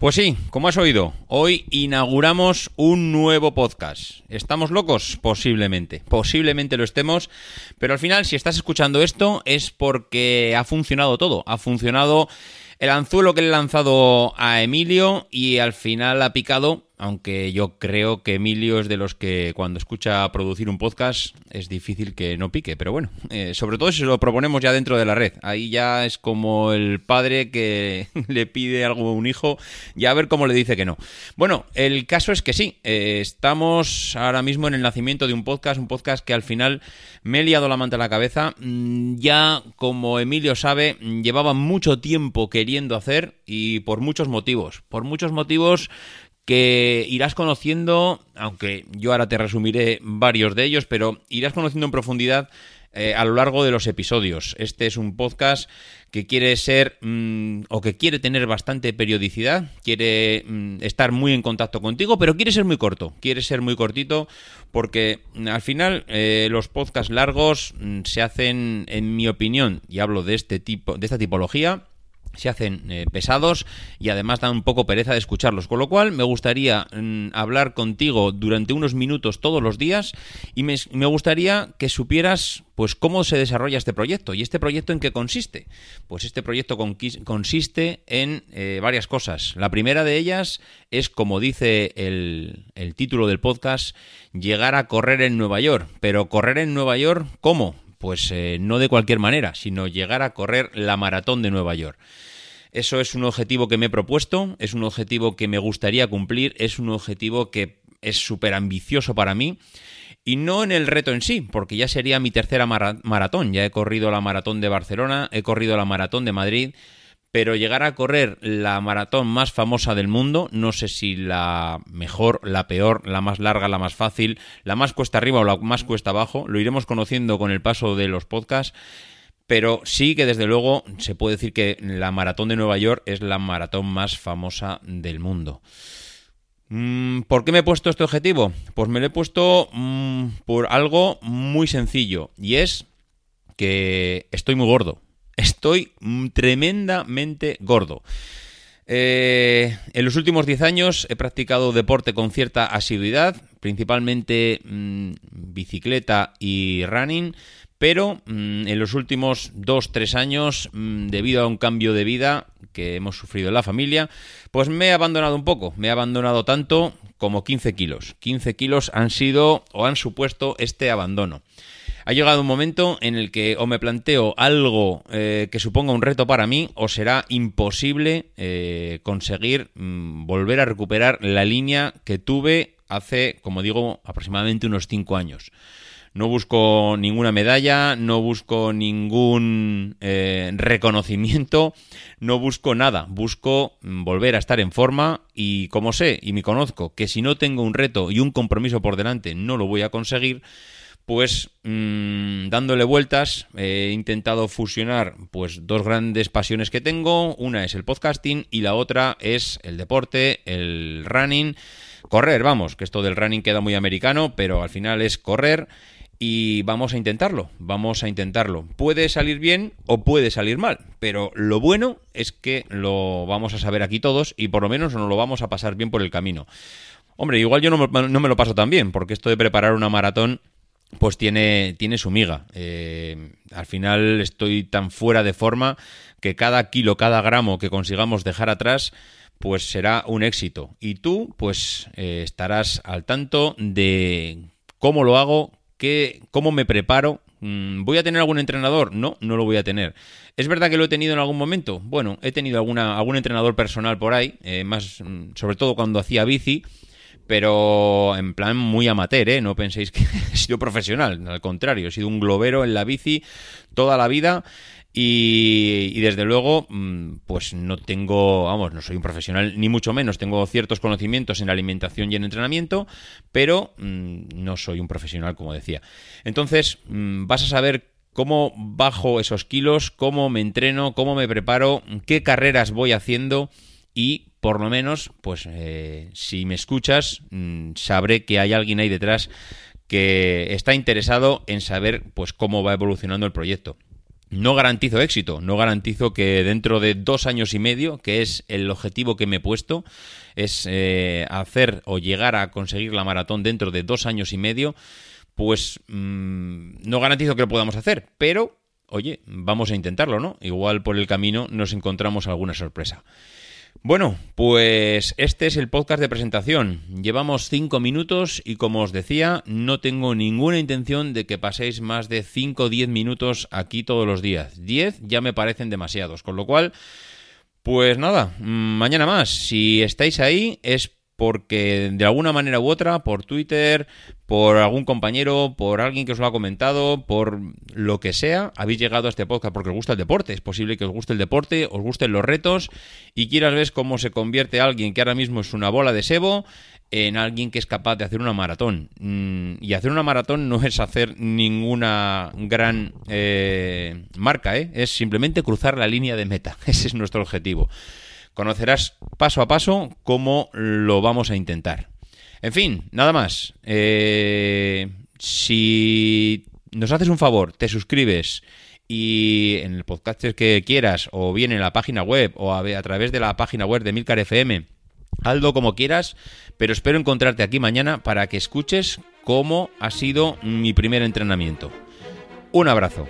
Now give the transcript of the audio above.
Pues sí, como has oído, hoy inauguramos un nuevo podcast. ¿Estamos locos? Posiblemente lo estemos, pero al final, si estás escuchando esto, es porque ha funcionado todo. Ha funcionado el anzuelo que le he lanzado a Emilio y al final ha picado, aunque yo creo que Emilio es de los que cuando escucha producir un podcast es difícil que no pique, pero bueno, sobre todo si se lo proponemos ya dentro de la red. Ahí ya es como el padre que le pide algo a un hijo y a ver cómo le dice que no. Bueno, el caso es que sí, estamos ahora mismo en el nacimiento de un podcast que al final me he liado la manta a la cabeza. Ya, como Emilio sabe, llevaba mucho tiempo queriendo hacer y por muchos motivos que irás conociendo, aunque yo ahora te resumiré varios de ellos, pero irás conociendo en profundidad a lo largo de los episodios. Este es un podcast que quiere ser o que quiere tener bastante periodicidad, quiere estar muy en contacto contigo, pero quiere ser muy corto, quiere ser muy cortito, porque al final los podcasts largos se hacen, en mi opinión, y hablo de esta tipología, se hacen pesados y además dan un poco pereza de escucharlos, con lo cual me gustaría hablar contigo durante unos minutos todos los días y me gustaría que supieras pues cómo se desarrolla este proyecto. ¿Y este proyecto en qué consiste? Pues este proyecto consiste en varias cosas. La primera de ellas es, como dice el título del podcast, llegar a correr en Nueva York. Pero correr en Nueva York, ¿cómo? Pues no de cualquier manera, sino llegar a correr la Maratón de Nueva York. Eso es un objetivo que me he propuesto, es un objetivo que me gustaría cumplir, es un objetivo que es súper ambicioso para mí, y no en el reto en sí, porque ya sería mi tercera maratón. Ya he corrido la Maratón de Barcelona, he corrido la Maratón de Madrid, pero llegar a correr la maratón más famosa del mundo, no sé si la mejor, la peor, la más larga, la más fácil, la más cuesta arriba o la más cuesta abajo, lo iremos conociendo con el paso de los podcasts, pero sí que desde luego se puede decir que la Maratón de Nueva York es la maratón más famosa del mundo. ¿Por qué me he puesto este objetivo? Pues me lo he puesto por algo muy sencillo, y es que estoy muy gordo. Estoy tremendamente gordo. En los últimos 10 años he practicado deporte con cierta asiduidad, principalmente bicicleta y running, pero en los últimos 2-3 años, debido a un cambio de vida que hemos sufrido en la familia, pues me he abandonado un poco. Me he abandonado tanto como 15 kilos. 15 kilos han sido o han supuesto este abandono. Ha llegado un momento en el que o me planteo algo que suponga un reto para mí o será imposible conseguir volver a recuperar la línea que tuve hace, como digo, aproximadamente unos 5 años. No busco ninguna medalla, no busco ningún reconocimiento, no busco nada. Busco volver a estar en forma y, como sé y me conozco, que si no tengo un reto y un compromiso por delante no lo voy a conseguir, pues dándole vueltas he intentado fusionar pues dos grandes pasiones que tengo. Una es el podcasting y la otra es el deporte, el running, correr, vamos, que esto del running queda muy americano, pero al final es correr y vamos a intentarlo. Puede salir bien o puede salir mal, pero lo bueno es que lo vamos a saber aquí todos y por lo menos nos lo vamos a pasar bien por el camino. Hombre, igual yo no me lo paso tan bien, porque esto de preparar una maratón pues tiene su miga. Al final estoy tan fuera de forma que cada kilo, cada gramo que consigamos dejar atrás, pues será un éxito. Y tú, pues estarás al tanto de cómo lo hago, cómo me preparo. ¿Voy a tener algún entrenador? No, no lo voy a tener. ¿Es verdad que lo he tenido en algún momento? Bueno, he tenido algún entrenador personal por ahí, más sobre todo cuando hacía bici, pero en plan muy amateur, ¿eh? No penséis que he sido profesional, al contrario, he sido un globero en la bici toda la vida y desde luego pues no tengo, vamos, no soy un profesional ni mucho menos, tengo ciertos conocimientos en alimentación y en entrenamiento, pero no soy un profesional, como decía. Entonces vas a saber cómo bajo esos kilos, cómo me entreno, cómo me preparo, qué carreras voy haciendo y, por lo menos, pues si me escuchas, sabré que hay alguien ahí detrás que está interesado en saber pues cómo va evolucionando el proyecto. No garantizo éxito, no garantizo que dentro de 2 años y medio, que es el objetivo que me he puesto, es hacer o llegar a conseguir la maratón dentro de 2 años y medio, pues no garantizo que lo podamos hacer, pero, oye, vamos a intentarlo, ¿no? Igual por el camino nos encontramos alguna sorpresa. Bueno, pues este es el podcast de presentación. Llevamos 5 minutos y, como os decía, no tengo ninguna intención de que paséis más de 5 o 10 minutos aquí todos los días. 10 ya me parecen demasiados, con lo cual, pues nada, mañana más. Si estáis ahí es porque de alguna manera u otra, por Twitter, por algún compañero, por alguien que os lo ha comentado, por lo que sea, habéis llegado a este podcast porque os gusta el deporte. Es posible que os guste el deporte, os gusten los retos y quieras ver cómo se convierte alguien que ahora mismo es una bola de sebo en alguien que es capaz de hacer una maratón. Y hacer una maratón no es hacer ninguna gran marca, ¿eh? Es simplemente cruzar la línea de meta. Ese es nuestro objetivo. Conocerás paso a paso cómo lo vamos a intentar. En fin, nada más. Si nos haces un favor, te suscribes y en el podcast que quieras, o bien en la página web, o a través de la página web de Emilcar FM, hazlo como quieras, pero espero encontrarte aquí mañana para que escuches cómo ha sido mi primer entrenamiento. Un abrazo.